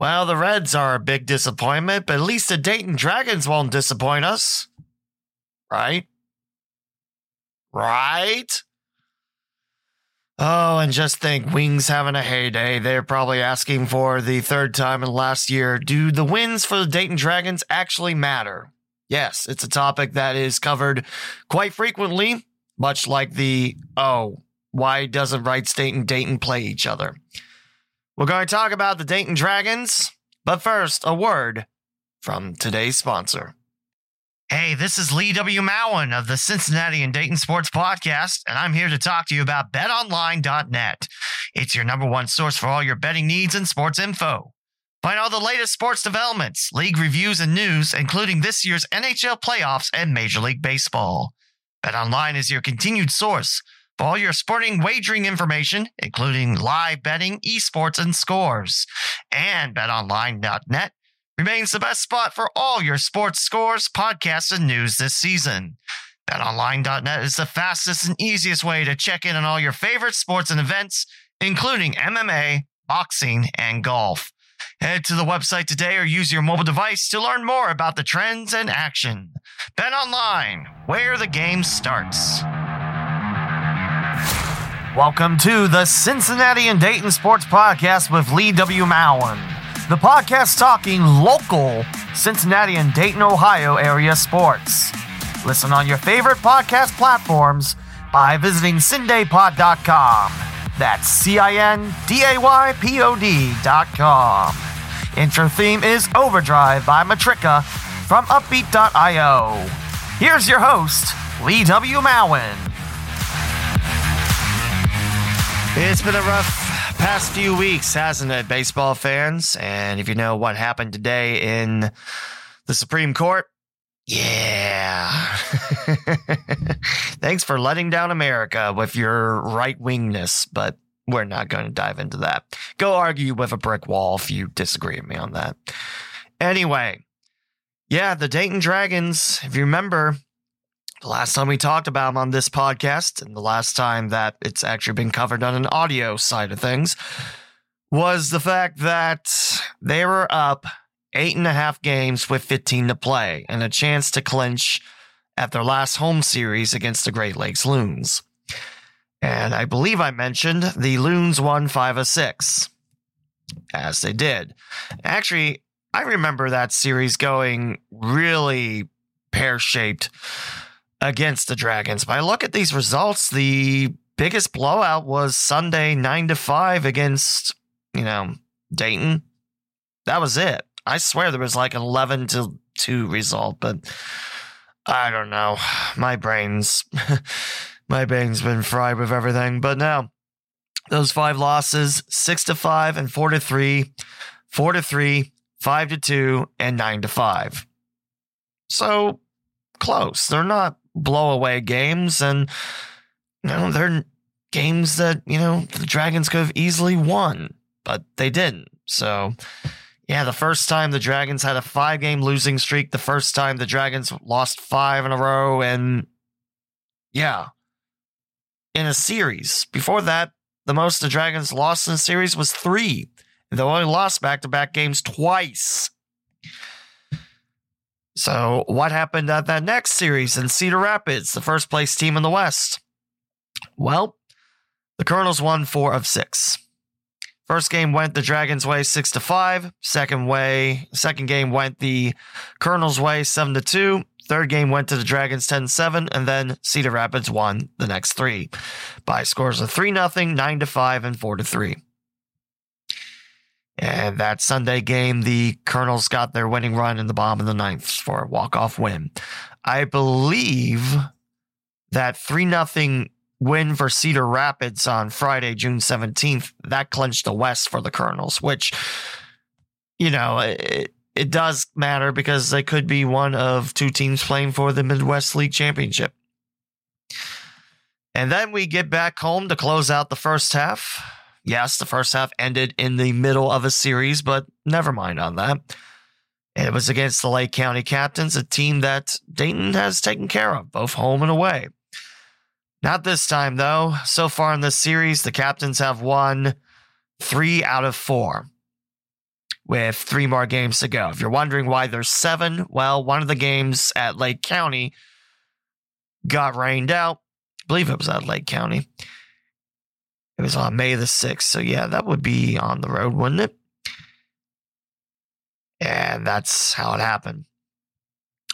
Well, the Reds are a big disappointment, but at least the Dayton Dragons won't disappoint us. Right? Right? Oh, and just think, Wings having a heyday. They're probably asking for the third time in the last year. Do the wins for the Dayton Dragons actually matter? Yes, it's a topic that is covered quite frequently, much like the, oh, why doesn't Wright State and Dayton play each other? We're going to talk about the Dayton Dragons, but first, a word from today's sponsor. Hey, this is Lee W. Mowen of the Cincinnati and Dayton Sports Podcast, and I'm here to talk to you about BetOnline.net. It's your number one source for all your betting needs and sports info. Find all the latest sports developments, league reviews, and news, including this year's NHL playoffs and Major League Baseball. BetOnline is your continued source for all your sporting wagering information, including live betting, esports, and scores. And BetOnline.net remains the best spot for all your sports scores, podcasts, and news this season. BetOnline.net is the fastest and easiest way to check in on all your favorite sports and events, including MMA, boxing, and golf. Head to the website today or use your mobile device to learn more about the trends and action. BetOnline, where the game starts. Welcome to the Cincinnati and Dayton Sports Podcast with Lee W. Mowen. The podcast talking local Cincinnati and Dayton, Ohio area sports. Listen on your favorite podcast platforms by visiting cindaypod.com. That's CINDAYPOD.com. Intro theme is Overdrive by Matrica from Upbeat.io. Here's your host, Lee W. Mowen. It's been a rough past few weeks, hasn't it, baseball fans? And if you know what happened today in the Supreme Court, yeah. Thanks for letting down America with your right-wingness, but we're not going to dive into that. Go argue with a brick wall if you disagree with me on that. Anyway, yeah, the Dayton Dragons, if you remember, the last time we talked about them on this podcast, and the last time that it's actually been covered on an audio side of things, was the fact that they were up 8.5 games with 15 to play and a chance to clinch at their last home series against the Great Lakes Loons. And I believe I mentioned the Loons won 5 of 6, as they did. Actually, I remember that series going really pear-shaped against the Dragons. But I look at these results, the biggest blowout was Sunday 9-5 against, Dayton. That was it. I swear there was like an 11-2 result, but I don't know. My brain's been fried with everything. But now those 5 losses, 6-5 and 4-3, 4-3, 5-2, and 9-5. So close. They're not blow-away games, and they're games that, the Dragons could have easily won, but they didn't. So, yeah, the first time the Dragons had a 5-game losing streak, the first time the Dragons lost 5 in a row, and, yeah, in a series. Before that, the most the Dragons lost in a series was 3. They only lost back-to-back games twice. So what happened at that next series in Cedar Rapids, the first place team in the West? Well, the Kernels won 4 of 6. First game went the Dragons' way, 6-5. Second game went the Kernels' way, 7-2. Third game went to the Dragons 10-7, and then Cedar Rapids won the next 3 by scores of 3-0, 9-5, and 4-3. And that Sunday game, the Kernels got their winning run in the bottom of the 9th for a walk-off win. I believe that 3-0 win for Cedar Rapids on Friday, June 17th, that clinched the West for the Kernels, which, it does matter because they could be one of 2 teams playing for the Midwest League Championship. And then we get back home to close out the first half. Yes, the first half ended in the middle of a series, but never mind on that. It was against the Lake County Captains, a team that Dayton has taken care of, both home and away. Not this time, though. So far in this series, the Captains have won 3 out of 4. with three more games to go. If you're wondering why there's seven, well, one of the games at Lake County got rained out. I believe it was at Lake County. It was on May the 6th. So, yeah, that would be on the road, wouldn't it? And that's how it happened.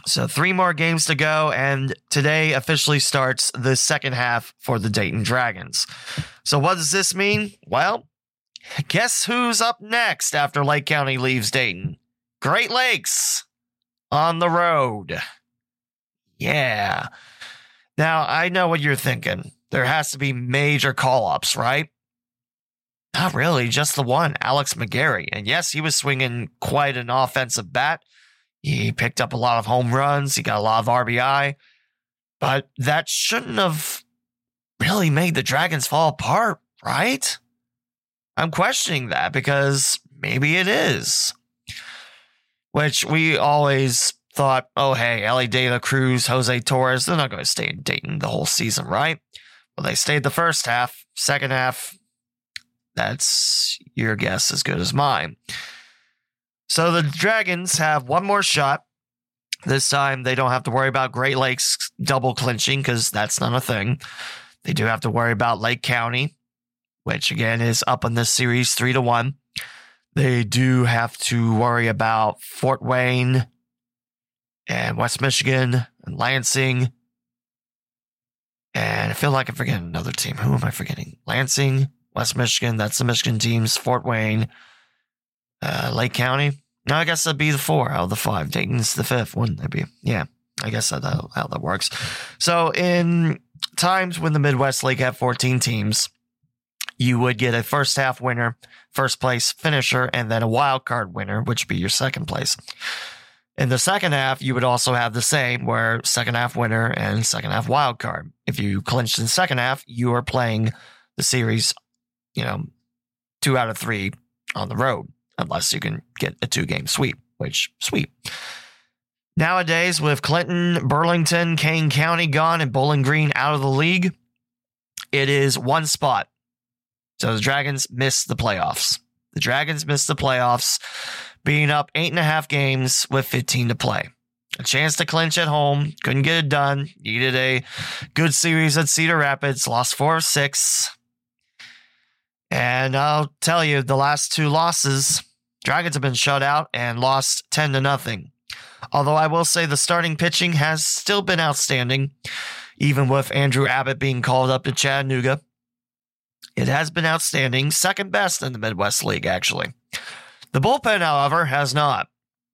So three more games to go, and today officially starts the second half for the Dayton Dragons. So what does this mean? Well, guess who's up next after Lake County leaves Dayton? Great Lakes on the road. Yeah. Now, I know what you're thinking. There has to be major call-ups, right? Not really, just the one, Alex McGarry. And yes, he was swinging quite an offensive bat. He picked up a lot of home runs. He got a lot of RBI. But that shouldn't have really made the Dragons fall apart, right? I'm questioning that because maybe it is. Which we always thought, oh, hey, Ellie De La Cruz, Jose Torres, they're not going to stay in Dayton the whole season, right? Well, they stayed the first half. Second half, that's your guess as good as mine. So the Dragons have one more shot. This time they don't have to worry about Great Lakes double clinching because that's not a thing. They do have to worry about Lake County, which again is up in this series 3-1. They do have to worry about Fort Wayne and West Michigan and Lansing. And I feel like I'm forgetting another team. Who am I forgetting? Lansing, West Michigan. That's the Michigan teams. Fort Wayne. Lake County. No, I guess that'd be the four out of the five. Dayton's the fifth, wouldn't it be? Yeah, I guess that's how that works. So in times when the Midwest League had 14 teams, you would get a first half winner, first place finisher, and then a wild card winner, which would be your second place. In the second half, you would also have the same where second half winner and second half wild card. If you clinched in the second half, you are playing the series, 2 out of 3 on the road. Unless you can get a 2-game sweep, which sweep. Nowadays, with Clinton, Burlington, Kane County gone, and Bowling Green out of the league, it is one spot. So the Dragons miss the playoffs. The Dragons miss the playoffs, being up 8.5 games with 15 to play. A chance to clinch at home. Couldn't get it done. Needed a good series at Cedar Rapids. Lost 4 of 6. And I'll tell you, the last 2 losses, Dragons have been shut out and lost 10-0. Although I will say the starting pitching has still been outstanding, even with Andrew Abbott being called up to Chattanooga. It has been outstanding, second best in the Midwest League, actually. The bullpen, however, has not.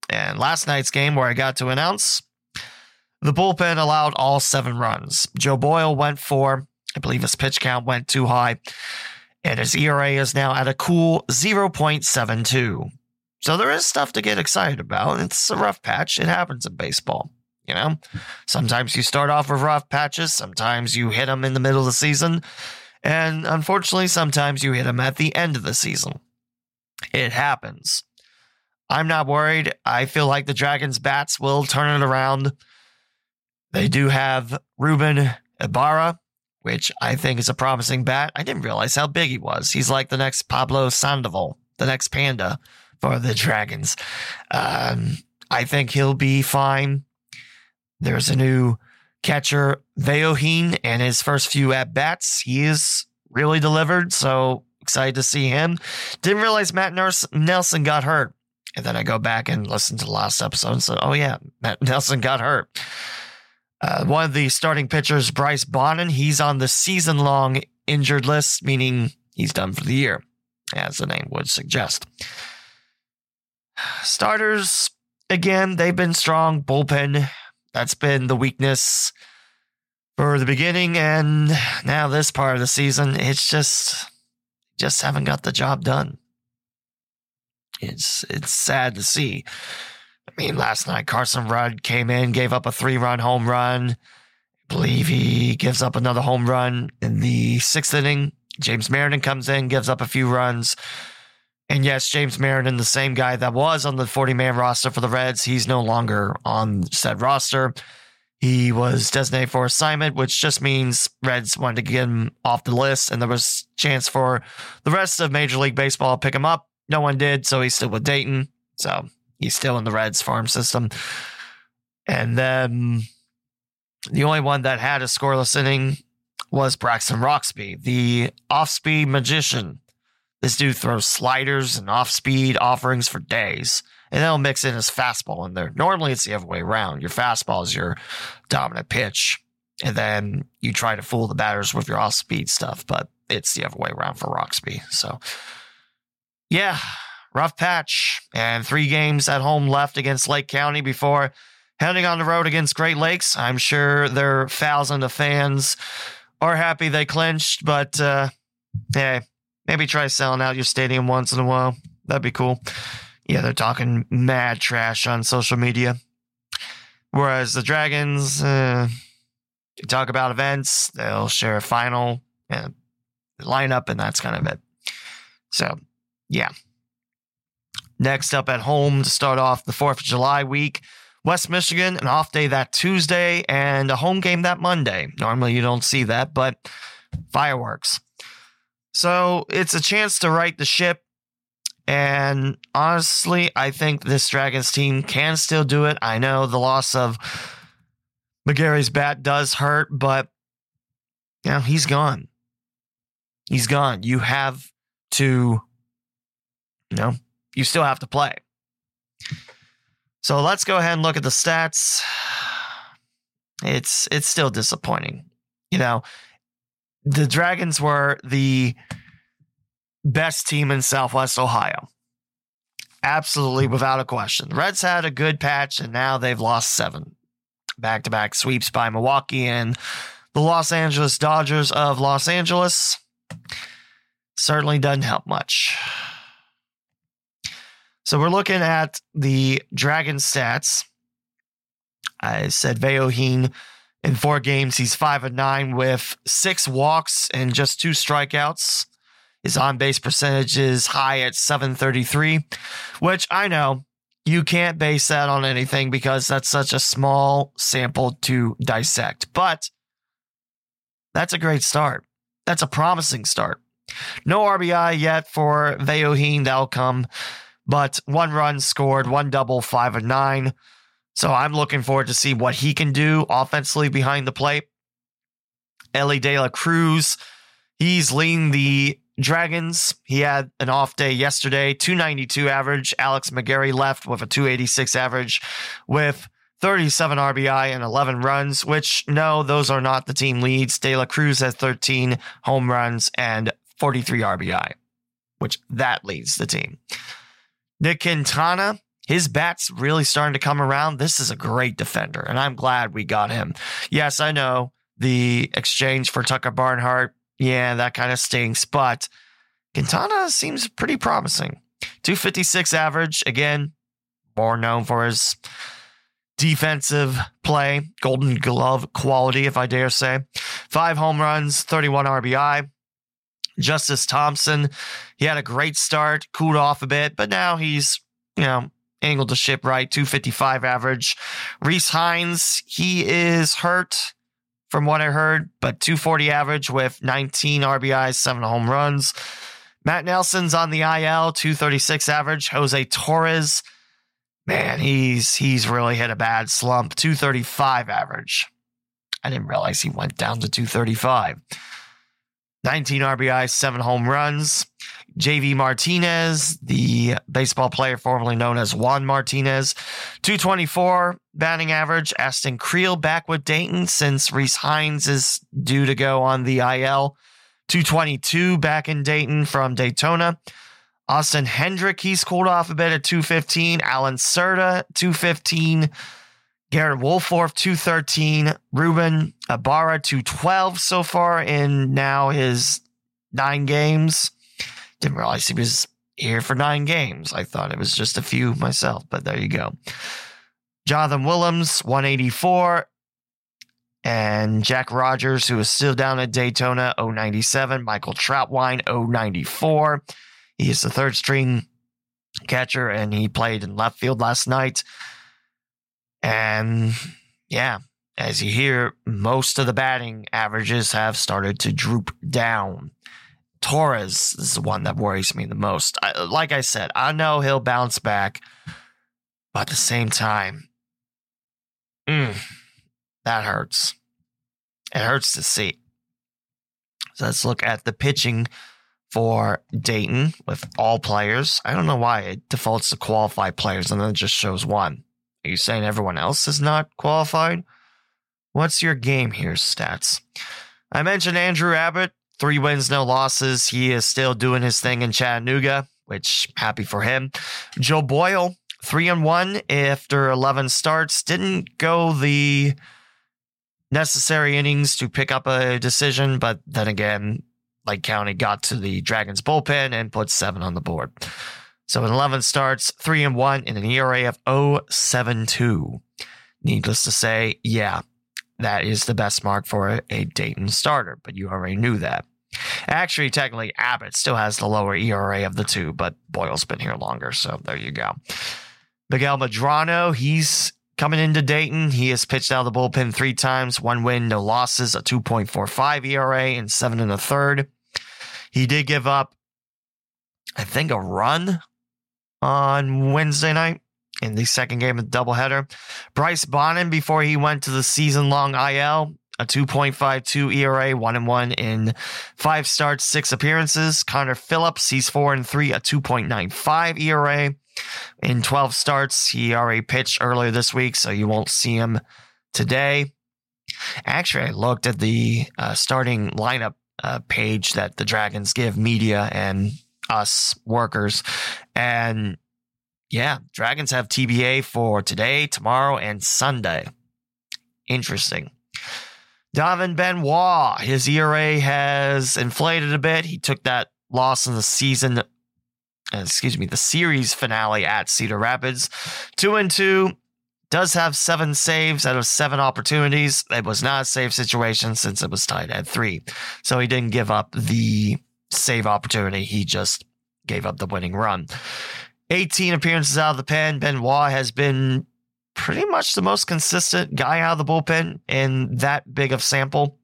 And last night's game, where I got to announce, the bullpen allowed all 7 runs. Joe Boyle went 4. I believe his pitch count went too high. And his ERA is now at a cool 0.72. So there is stuff to get excited about. It's a rough patch. It happens in baseball. Sometimes you start off with rough patches. Sometimes you hit them in the middle of the season. And unfortunately, sometimes you hit them at the end of the season. It happens. I'm not worried. I feel like the Dragons' bats will turn it around. They do have Ruben Ibarra, which I think is a promising bat. I didn't realize how big he was. He's like the next Pablo Sandoval, the next Panda for the Dragons. I think he'll be fine. There's a new catcher, Veoheen, and his first few at-bats, he is really delivered, so excited to see him. Didn't realize Matt Nelson got hurt. And then I go back and listen to the last episode and said, oh yeah, Matt Nelson got hurt. One of the starting pitchers, Bryce Bonin, he's on the season-long injured list, meaning he's done for the year, as the name would suggest. Starters, again, they've been strong. Bullpen, that's been the weakness for the beginning, and now this part of the season, it's just haven't got the job done. It's sad to see. I mean, last night, Carson Rudd came in, gave up a 3-run home run. I believe he gives up another home run in the 6th inning. James Meriden comes in, gives up a few runs. And yes, James Meriden, the same guy that was on the 40-man roster for the Reds, he's no longer on said roster. He was designated for assignment, which just means Reds wanted to get him off the list, and there was chance for the rest of Major League Baseball to pick him up. No one did, so he's still with Dayton. So he's still in the Reds farm system. And then the only one that had a scoreless inning was Braxton Roxby, the off-speed magician. This dude throws sliders and off-speed offerings for days, and they'll mix in his fastball in there. Normally, it's the other way around. Your fastball is your dominant pitch, and then you try to fool the batters with your off-speed stuff, but it's the other way around for Roxby. So, yeah, rough patch. And 3 games at home left against Lake County before heading on the road against Great Lakes. I'm sure their thousands of fans are happy they clinched, but hey, maybe try selling out your stadium once in a while. That'd be cool. Yeah, they're talking mad trash on social media. Whereas the Dragons talk about events, they'll share a final lineup, and that's kind of it. So, yeah. Next up at home to start off the 4th of July week, West Michigan, an off day that Tuesday and a home game that Monday. Normally you don't see that, but fireworks. So it's a chance to right the ship. And honestly, I think this Dragons team can still do it. I know the loss of McGarry's bat does hurt, but you know, he's gone. He's gone. You have to, you know, you still have to play. So let's go ahead and look at the stats. It's still disappointing. You know, the Dragons were the best team in Southwest Ohio. Absolutely, without a question. The Reds had a good patch, and now they've lost 7. Back-to-back sweeps by Milwaukee and the Los Angeles Dodgers of Los Angeles. Certainly doesn't help much. So we're looking at the Dragon stats. I said Veoheen in 4 games. He's 5-9 with 6 walks and just 2 strikeouts. His on-base percentage is high at .733, which I know you can't base that on anything because that's such a small sample to dissect. But that's a great start. That's a promising start. No RBI yet for Veoheen. That'll come. But 1 run scored, 1 double, 5-9. So I'm looking forward to see what he can do offensively behind the plate. Ellie De La Cruz, he's leading the Dragons. He had an off day yesterday, .292 average. Alex McGarry left with a .286 average with 37 RBI and 11 runs, which, no, those are not the team leads. De La Cruz has 13 home runs and 43 RBI, which that leads the team. Nick Quintana, his bat's really starting to come around. This is a great defender, and I'm glad we got him. Yes, I know the exchange for Tucker Barnhart. Yeah, that kind of stinks, but Quintana seems pretty promising. .256 average, again, more known for his defensive play, golden glove quality, if I dare say. 5 home runs, 31 RBI. Justice Thompson, he had a great start, cooled off a bit, but now he's, you know, angled the ship right, .255 average. Reese Hines, he is hurt from what I heard, but .240 average with 19 RBIs, 7 home runs. Matt Nelson's on the IL, .236 average. Jose Torres, man, he's really hit a bad slump, .235 average. I didn't realize he went down to .235. 19 RBIs, 7 home runs. JV Martinez, the baseball player formerly known as Juan Martinez, .224 batting average. Aston Creel back with Dayton since Reese Hines is due to go on the IL. .222 back in Dayton from Daytona. Austin Hendrick, he's cooled off a bit at .215. Alan Serta, .215. Garrett Wolforth, .213. Ruben Ibarra, .212 so far in now his 9 games. Didn't realize he was here for 9 games. I thought it was just a few myself, but there you go. Jonathan Willems, .184. And Jack Rogers, who is still down at Daytona, .097. Michael Troutwine, .094. He is the third string catcher, and he played in left field last night. And yeah, as you hear, most of the batting averages have started to droop down. Torres is the one that worries me the most. Like I said, I know he'll bounce back, but at the same time, that hurts. It hurts to see. So let's look at the pitching for Dayton with all players. I don't know why it defaults to qualified players and then it just shows one. Are you saying everyone else is not qualified? What's your game here, stats? I mentioned Andrew Abbott, 3 wins, no losses. He is still doing his thing in Chattanooga, which happy for him. Joe Boyle, 3-1 after 11 starts. Didn't go the necessary innings to pick up a decision, but then again, Lake County got to the Dragons bullpen and put 7 on the board. So in 11 starts, 3-1 in an ERA of 0.72. Needless to say, yeah, that is the best mark for a Dayton starter, but you already knew that. Actually, technically, Abbott still has the lower ERA of the two, but Boyle's been here longer, so there you go. Miguel Medrano, he's coming into Dayton. He has pitched out of the bullpen 3 times, 1 win, no losses, a 2.45 ERA, and 7 1/3. He did give up, I think, a run on Wednesday night in the second game of the doubleheader. Bryce Bonin, before he went to the season-long IL, a 2.52 ERA, 1-1 in 5 starts, 6 appearances. Connor Phillips, he's 4-3, a 2.95 ERA in 12 starts. He already pitched earlier this week, so you won't see him today. Actually, I looked at the starting lineup page that the Dragons give media and us workers, and yeah, Dragons have TBA for today, tomorrow, and Sunday. Interesting. Davin Benoit, his ERA has inflated a bit. He took that loss in the series finale at Cedar Rapids. 2-2, does have 7 saves out of 7 opportunities. It was not a save situation since it was tied at 3. So he didn't give up the save opportunity. He just gave up the winning run. 18 appearances out of the pen. Benoit has been pretty much the most consistent guy out of the bullpen in that big of sample.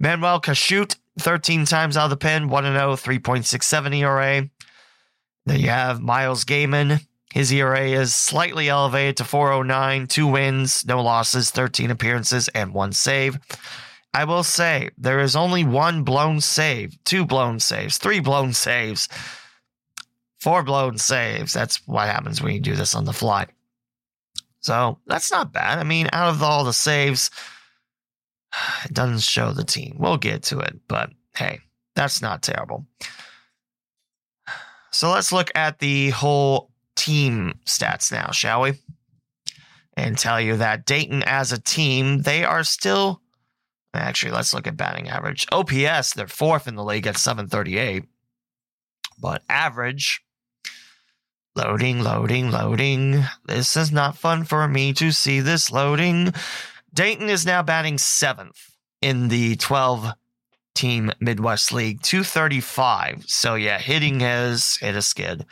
Manuel Cachute, 13 times out of the pen, 1-0, 3.67 ERA. Then you have Miles Gaiman. His ERA is slightly elevated to 4.09, 2 wins, no losses, 13 appearances, and 1 save. I will say there is only 1 blown save, 2 blown saves, 3 blown saves. 4 blown saves. That's what happens when you do this on the fly. So that's not bad. I mean, out of all the saves, it doesn't show the team. We'll get to it, but hey, that's not terrible. So let's look at the whole team stats now, shall we? And tell you that Dayton as a team, they are still... Actually, let's look at batting average. OPS, they're 4th in the league at 738. But average... Loading. This is not fun for me to see this loading. Dayton is now batting 7th in the 12-team Midwest League, 235. So, yeah, hitting has hit a skid.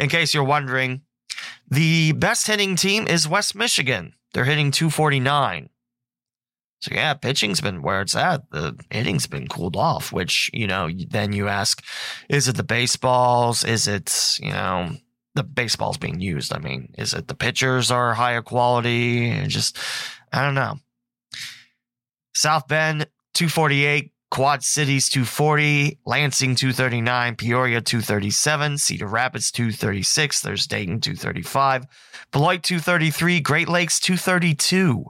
In case you're wondering, the best hitting team is West Michigan. They're hitting 249. So, yeah, pitching's been where it's at. The hitting's been cooled off, which, you know, then you ask, is it the baseballs? Is it, you know... The baseball's being used. I mean, is it the pitchers are higher quality? And just, I don't know. South Bend, 248. Quad Cities, 240. Lansing, 239. Peoria, 237. Cedar Rapids, 236. There's Dayton, 235. Beloit, 233. Great Lakes, 232.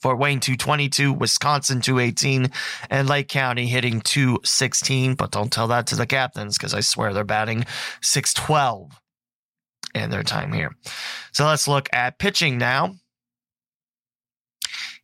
Fort Wayne, 222. Wisconsin, 218. And Lake County hitting 216. But don't tell that to the captains because I swear they're batting 612. And their time here. So let's look at pitching now.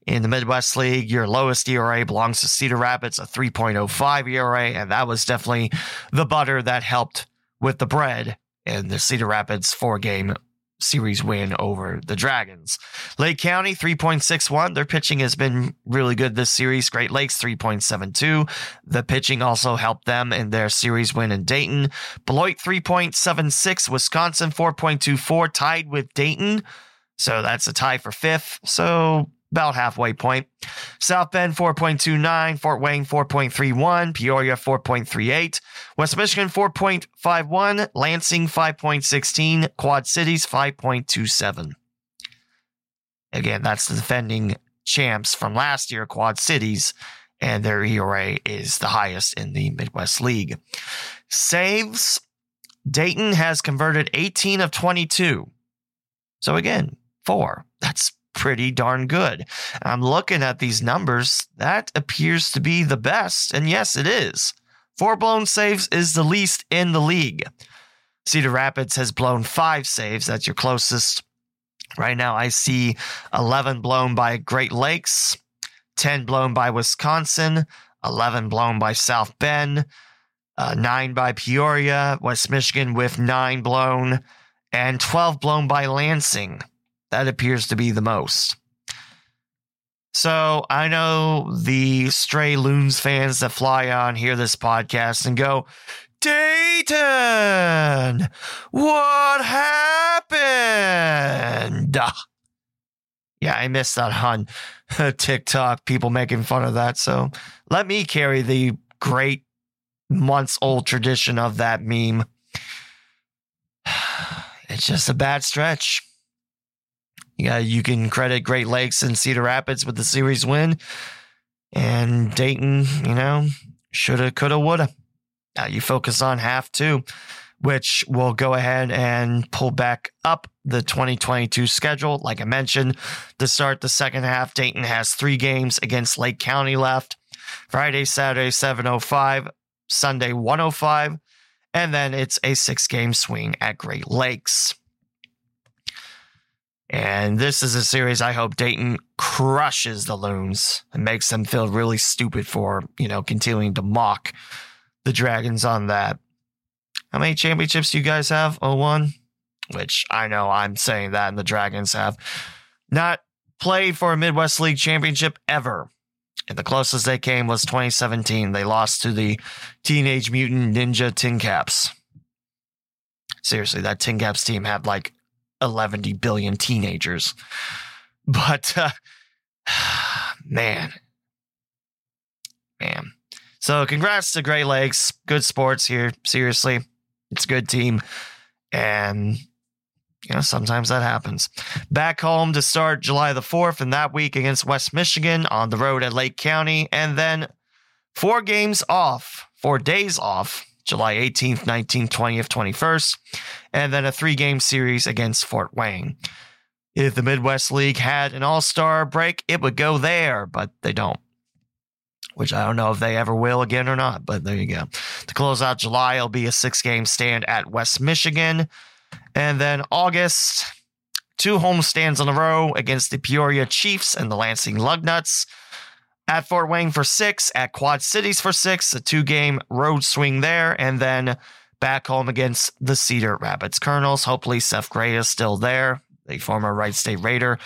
In the Midwest League, your lowest ERA belongs to Cedar Rapids, a 3.05 ERA, and that was definitely the butter that helped with the bread in the Cedar Rapids 4-game series win over the Dragons. Lake County, 3.61. Their pitching has been really good this series. Great Lakes, 3.72. The pitching also helped them in their series win in Dayton. Beloit, 3.76. Wisconsin, 4.24. Tied with Dayton. So that's a tie for 5th. So about halfway point. South Bend, 4.29. Fort Wayne, 4.31. Peoria, 4.38. West Michigan, 4.51. Lansing, 5.16. Quad Cities, 5.27. Again, that's the defending champs from last year, Quad Cities, and their ERA is the highest in the Midwest League. Saves, Dayton has converted 18 of 22. So again, 4. That's pretty darn good. I'm looking at these numbers. That appears to be the best, and yes, it is. 4 blown saves is the least in the league. Cedar Rapids has blown 5 saves. That's your closest. Right now, I see 11 blown by Great Lakes, 10 blown by Wisconsin, 11 blown by South Bend, 9 by Peoria, West Michigan with 9 blown, and 12 blown by Lansing. That appears to be the most. So I know the stray Loons fans that fly on, hear this podcast, and go, Dayton, what happened? Yeah, I missed that on TikTok, people making fun of that. So let me carry the great months-old tradition of that meme. It's just a bad stretch. Yeah, you can credit Great Lakes and Cedar Rapids with the series win. And Dayton, you know, shoulda, coulda, woulda. Now you focus on half two, which will go ahead and pull back up the 2022 schedule. Like I mentioned, to start the second half, Dayton has 3 games against Lake County left. Friday, Saturday, 7:05, Sunday, 1:05, and then it's a 6-game swing at Great Lakes. And this is a series I hope Dayton crushes the Loons and makes them feel really stupid for, you know, continuing to mock the Dragons on that. How many championships do you guys have? 01? Which I know I'm saying that, and the Dragons have not played for a Midwest League championship ever. And the closest they came was 2017. They lost to the Teenage Mutant Ninja Tin Caps. Seriously, that Tin Caps team had like 11 billion teenagers. But, man. So congrats to Great Lakes. Good sports here. Seriously, it's a good team. And, you know, sometimes that happens. Back home to start July the 4th, and that week against West Michigan, on the road at Lake County, and then 4 days off, July 18th, 19th, 20th, 21st, and then a 3-game series against Fort Wayne. If the Midwest League had an all-star break, it would go there, but they don't. Which I don't know if they ever will again or not, but there you go. To close out July, it'll be a 6-game stand at West Michigan. And then August, 2 home stands in a row against the Peoria Chiefs and the Lansing Lugnuts. At Fort Wayne for 6, at Quad Cities for 6, a 2-game road swing there, and then back home against the Cedar Rapids Kernels. Hopefully Seth Gray is still there, the former Wright State Raider. I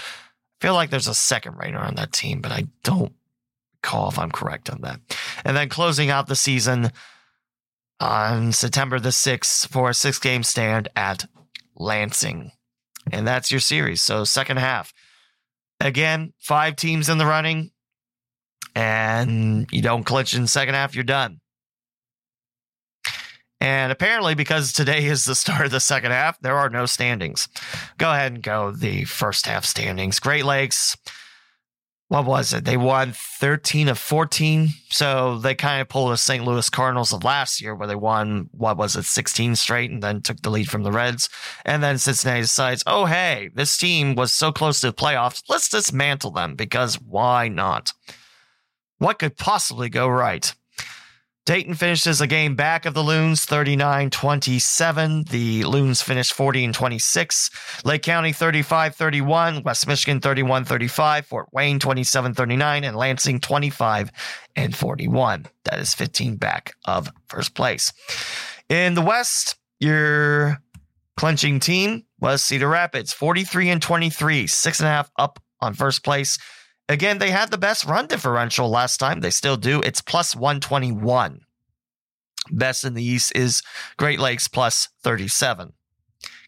feel like there's a second Raider on that team, but I don't call if I'm correct on that. And then closing out the season on September the 6th for a 6-game stand at Lansing. And that's your series. So second half. Again, 5 teams in the running, and you don't clinch in the second half, you're done. And apparently, because today is the start of the second half, there are no standings. Go ahead and go the first half standings. Great Lakes, what was it? They won 13 of 14. So they kind of pulled the St. Louis Cardinals of last year, where they won, 16 straight, and then took the lead from the Reds. And then Cincinnati decides, oh, hey, this team was so close to the playoffs. Let's dismantle them, because why not? What could possibly go right? Dayton finishes a game back of the Loons, 39-27. The Loons finished 40-26. Lake County, 35-31. West Michigan, 31-35. Fort Wayne, 27-39. And Lansing, 25-41. That is 15 back of first place. In the West, your clinching team was Cedar Rapids, 43-23. 6.5 up on first place. Again, they had the best run differential last time. They still do. It's plus 121. Best in the East is Great Lakes, plus 37. In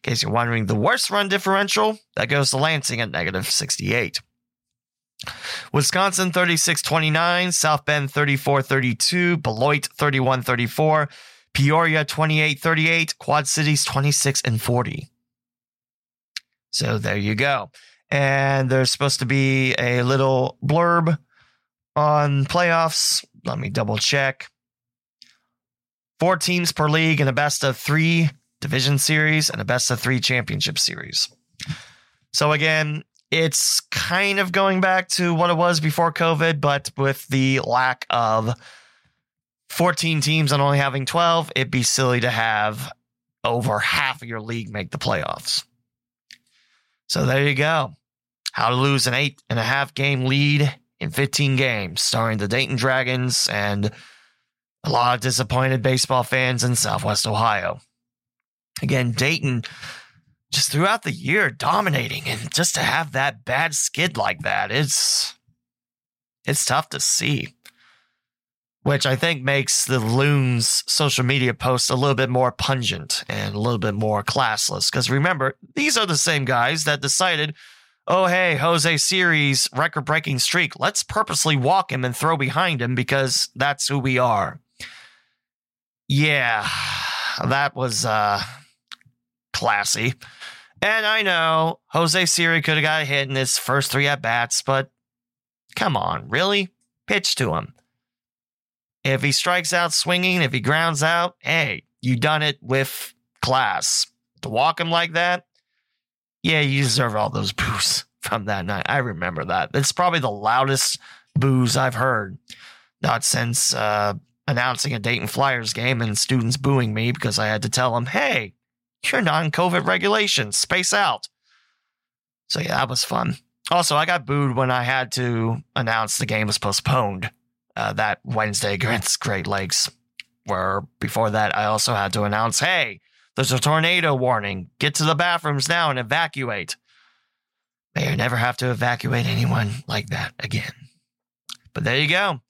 case you're wondering, the worst run differential, that goes to Lansing at negative 68. Wisconsin 36-29, South Bend 34-32, Beloit 31-34, Peoria 28-38, Quad Cities 26-40. So there you go. And there's supposed to be a little blurb on playoffs. Let me double check. 4 teams per league in a best of 3 division series and a best of 3 championship series. So again, it's kind of going back to what it was before COVID, but with the lack of 14 teams and only having 12, it'd be silly to have over half of your league make the playoffs. So there you go. How to lose an 8.5 game lead in 15 games, starring the Dayton Dragons and a lot of disappointed baseball fans in Southwest Ohio. Again, Dayton just throughout the year dominating, and just to have that bad skid like that, it's tough to see, which I think makes the Loons social media posts a little bit more pungent and a little bit more classless. Because remember, these are the same guys that decided, oh, hey, Jose Siri's record-breaking streak, let's purposely walk him and throw behind him because that's who we are. Yeah, that was classy. And I know Jose Siri could have got a hit in his first 3 at-bats, but come on, really? Pitch to him. If he strikes out swinging, if he grounds out, hey, you done it with class. To walk him like that, yeah, you deserve all those boos from that night. I remember that. It's probably the loudest boos I've heard. Not since announcing a Dayton Flyers game and students booing me because I had to tell them, hey, you're non-COVID regulations, space out. So, yeah, that was fun. Also, I got booed when I had to announce the game was postponed. That Wednesday against Great Lakes, where before that I also had to announce, hey, there's a tornado warning. Get to the bathrooms now and evacuate. May I never have to evacuate anyone like that again. But there you go.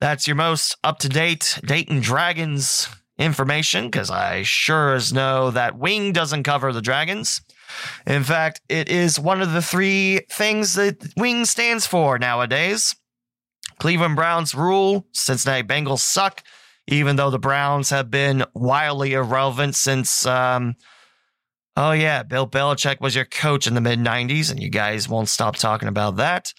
That's your most up-to-date Dayton Dragons information, because I sure as know that wing doesn't cover the Dragons. In fact, it is one of the 3 things that wing stands for nowadays. Cleveland Browns rule, Cincinnati Bengals suck, even though the Browns have been wildly irrelevant since, Bill Belichick was your coach in the mid-90s, and you guys won't stop talking about that.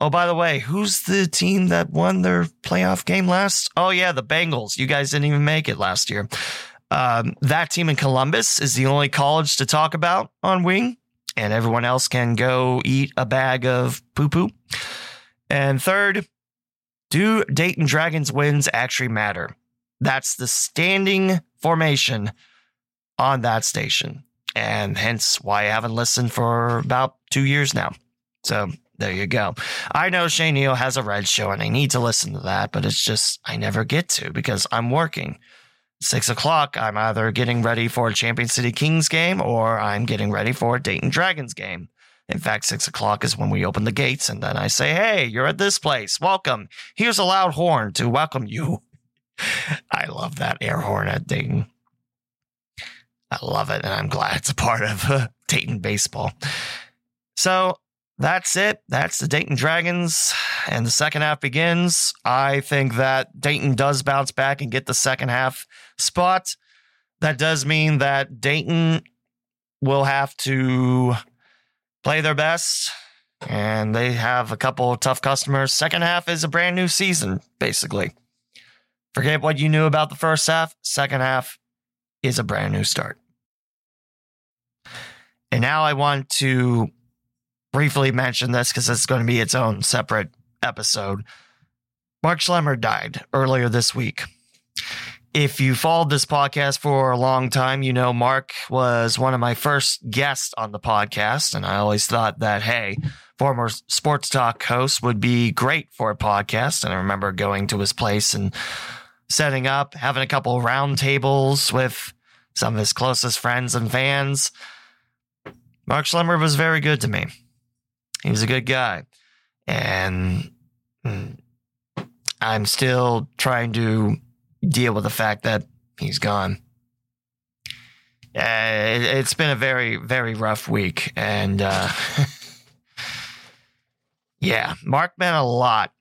Oh, by the way, who's the team that won their playoff game last? Oh, yeah, the Bengals. You guys didn't even make it last year. That team in Columbus is the only college to talk about on Wing, and everyone else can go eat a bag of poo-poo. And third, do Dayton Dragons wins actually matter? That's the standing formation on that station, and hence why I haven't listened for about 2 years now. So there you go. I know Shane Neal has a red show, and I need to listen to that, but it's just I never get to because I'm working. 6 o'clock, I'm either getting ready for a Champion City Kings game or I'm getting ready for a Dayton Dragons game. In fact, 6 o'clock is when we open the gates, and then I say, hey, you're at this place. Welcome. Here's a loud horn to welcome you. I love that air horn at Dayton. I love it, and I'm glad it's a part of Dayton baseball. So that's it. That's the Dayton Dragons, and the second half begins. I think that Dayton does bounce back and get the second half spot. That does mean that Dayton will have to play their best, and they have a couple of tough customers. Second half is a brand new season, basically. Forget what you knew about the first half. Second half is a brand new start. And now I want to briefly mention this because it's going to be its own separate episode. Mark Schlemmer died earlier this week. If you followed this podcast for a long time, you know Mark was one of my first guests on the podcast, and I always thought that, hey, former sports talk host would be great for a podcast, and I remember going to his place and setting up, having a couple round tables with some of his closest friends and fans. Mark Schlemmer was very good to me. He was a good guy, and I'm still trying to deal with the fact that he's gone. It's been a very, very rough week, and Yeah, Mark meant a lot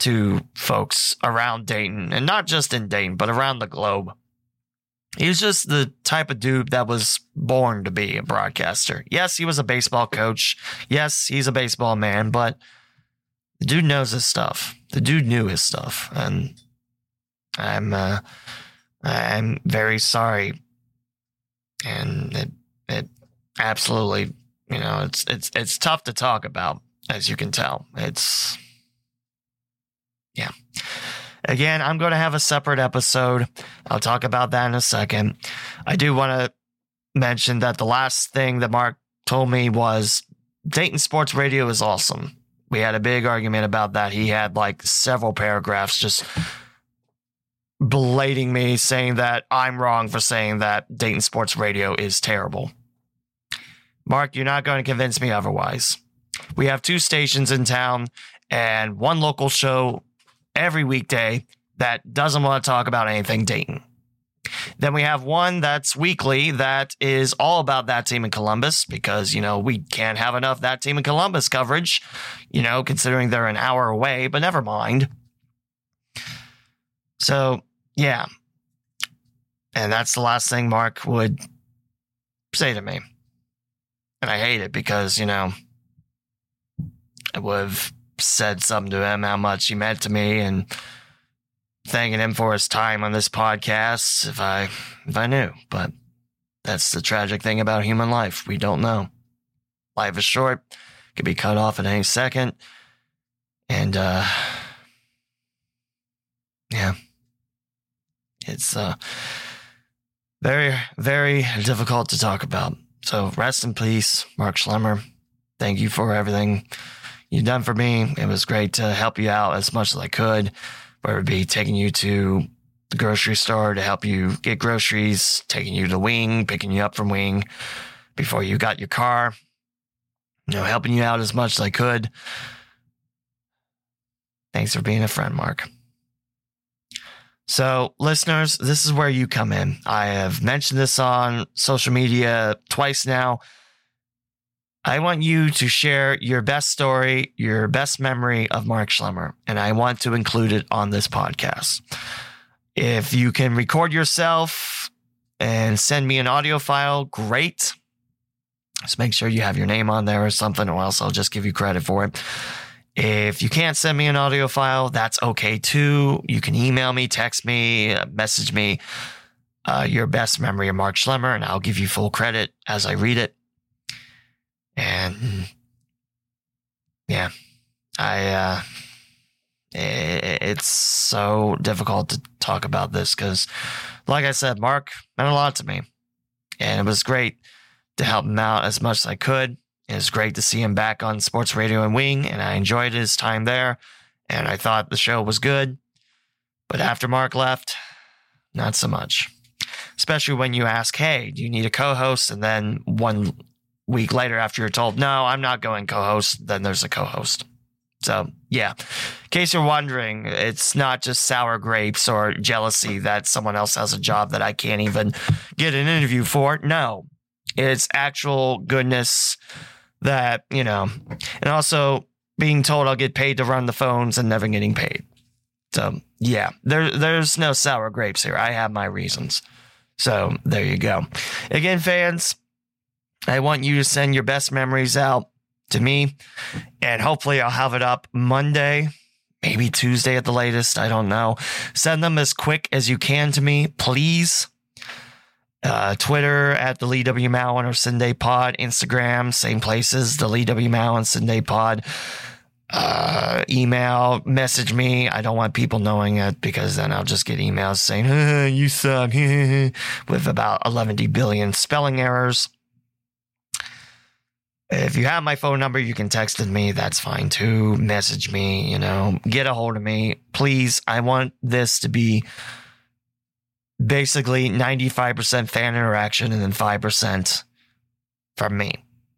to folks around Dayton, and not just in Dayton, but around the globe. He was just the type of dude that was born to be a broadcaster. Yes, he was a baseball coach. Yes, he's a baseball man, but the dude knows his stuff. The dude knew his stuff, and I'm very sorry. And it absolutely, you know, it's tough to talk about, as you can tell. It's, yeah. Again, I'm going to have a separate episode. I'll talk about that in a second. I do want to mention that the last thing that Mark told me was Dayton Sports Radio is awesome. We had a big argument about that. He had like several paragraphs just belating me, saying that I'm wrong for saying that Dayton Sports Radio is terrible. Mark, you're not going to convince me otherwise. We have two stations in town and one local show every weekday that doesn't want to talk about anything Dayton. Then we have one that's weekly that is all about that team in Columbus because, you know, we can't have enough that team in Columbus coverage, you know, considering they're an hour away, but never mind. So, yeah. And that's the last thing Mark would say to me. And I hate it because, you know, I would have said something to him, how much he meant to me, and thanking him for his time on this podcast if I knew. But that's the tragic thing about human life. We don't know. Life is short. It could be cut off at any second. And, yeah. It's very, very difficult to talk about. So rest in peace, Mark Schlemmer. Thank you for everything you've done for me. It was great to help you out as much as I could, whether it be taking you to the grocery store to help you get groceries, taking you to Wing, picking you up from Wing before you got your car, you know, helping you out as much as I could. Thanks for being a friend, Mark. So, listeners, this is where you come in. I have mentioned this on social media twice now. I want you to share your best story, your best memory of Mark Schlemmer, and I want to include it on this podcast. If you can record yourself and send me an audio file, great. Just make sure you have your name on there or something, or else I'll just give you credit for it. If you can't send me an audio file, that's okay too. You can email me, text me, message me your best memory of Mark Schlemmer, and I'll give you full credit as I read it. And yeah, it's so difficult to talk about this because, like I said, Mark meant a lot to me, and it was great to help him out as much as I could. It was great to see him back on sports radio and Wing, and I enjoyed his time there, and I thought the show was good. But after Mark left, not so much, especially when you ask, hey, do you need a co-host? And then 1 week later, after you're told, no, I'm not going co-host, then there's a co-host. So, yeah, in case you're wondering, it's not just sour grapes or jealousy that someone else has a job that I can't even get an interview for. No, it's actual goodness that, you know, and also being told I'll get paid to run the phones and never getting paid. So, yeah, there's no sour grapes here. I have my reasons. So there you go. Again, fans, I want you to send your best memories out to me, and hopefully I'll have it up Monday, maybe Tuesday at the latest. I don't know. Send them as quick as you can to me, please. Twitter at the Lee W. Mowen or Sunday Pod. Instagram, same places, the Lee W. Mowen, Sunday Pod. Email, message me. I don't want people knowing it because then I'll just get emails saying, you suck, with about 11 billion spelling errors. If you have my phone number, you can text it me. That's fine too. Message me, you know, get a hold of me, please. I want this to be basically 95% fan interaction and then 5% from me,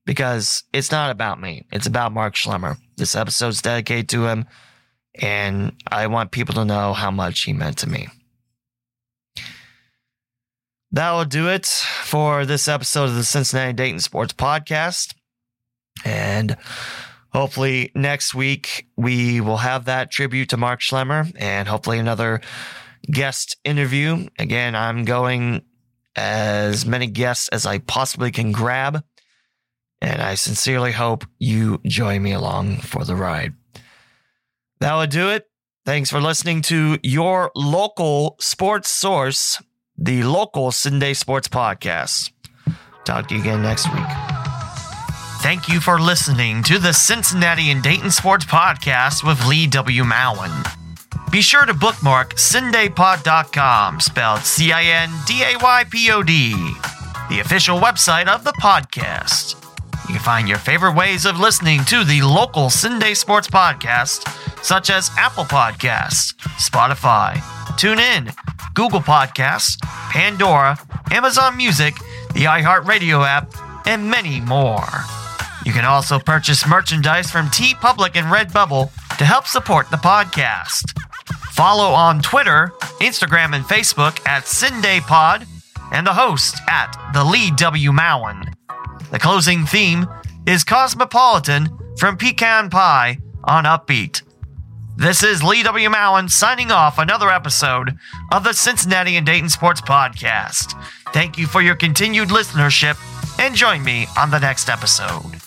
because it's not about me. It's about Mark Schlemmer. This episode's dedicated to him, and I want people to know how much he meant to me. That will do it for this episode of the Cincinnati Dayton Sports Podcast. And Hopefully next week we will have that tribute to Mark Schlemmer and hopefully another guest interview. Again, I'm going as many guests as I possibly can grab, and I sincerely hope you join me along for the ride. That would do it. Thanks for listening to your local sports source, the local Sunday Sports Podcast. Talk to you again next week. Thank you for listening to the Cincinnati and Dayton Sports Podcast with Lee W. Mowen. Be sure to bookmark cindaypod.com, spelled CINDAYPOD, the official website of the podcast. You can find your favorite ways of listening to the local Sunday Sports Podcast, such as Apple Podcasts, Spotify, TuneIn, Google Podcasts, Pandora, Amazon Music, the iHeartRadio app, and many more. You can also purchase merchandise from TeePublic and Redbubble to help support the podcast. Follow on Twitter, Instagram, and Facebook at CindayPod and the host at The Lee W. Mowen. The closing theme is Cosmopolitan from Pecan Pie on Upbeat. This is Lee W. Mowen signing off another episode of the Cincinnati and Dayton Sports Podcast. Thank you for your continued listenership and join me on the next episode.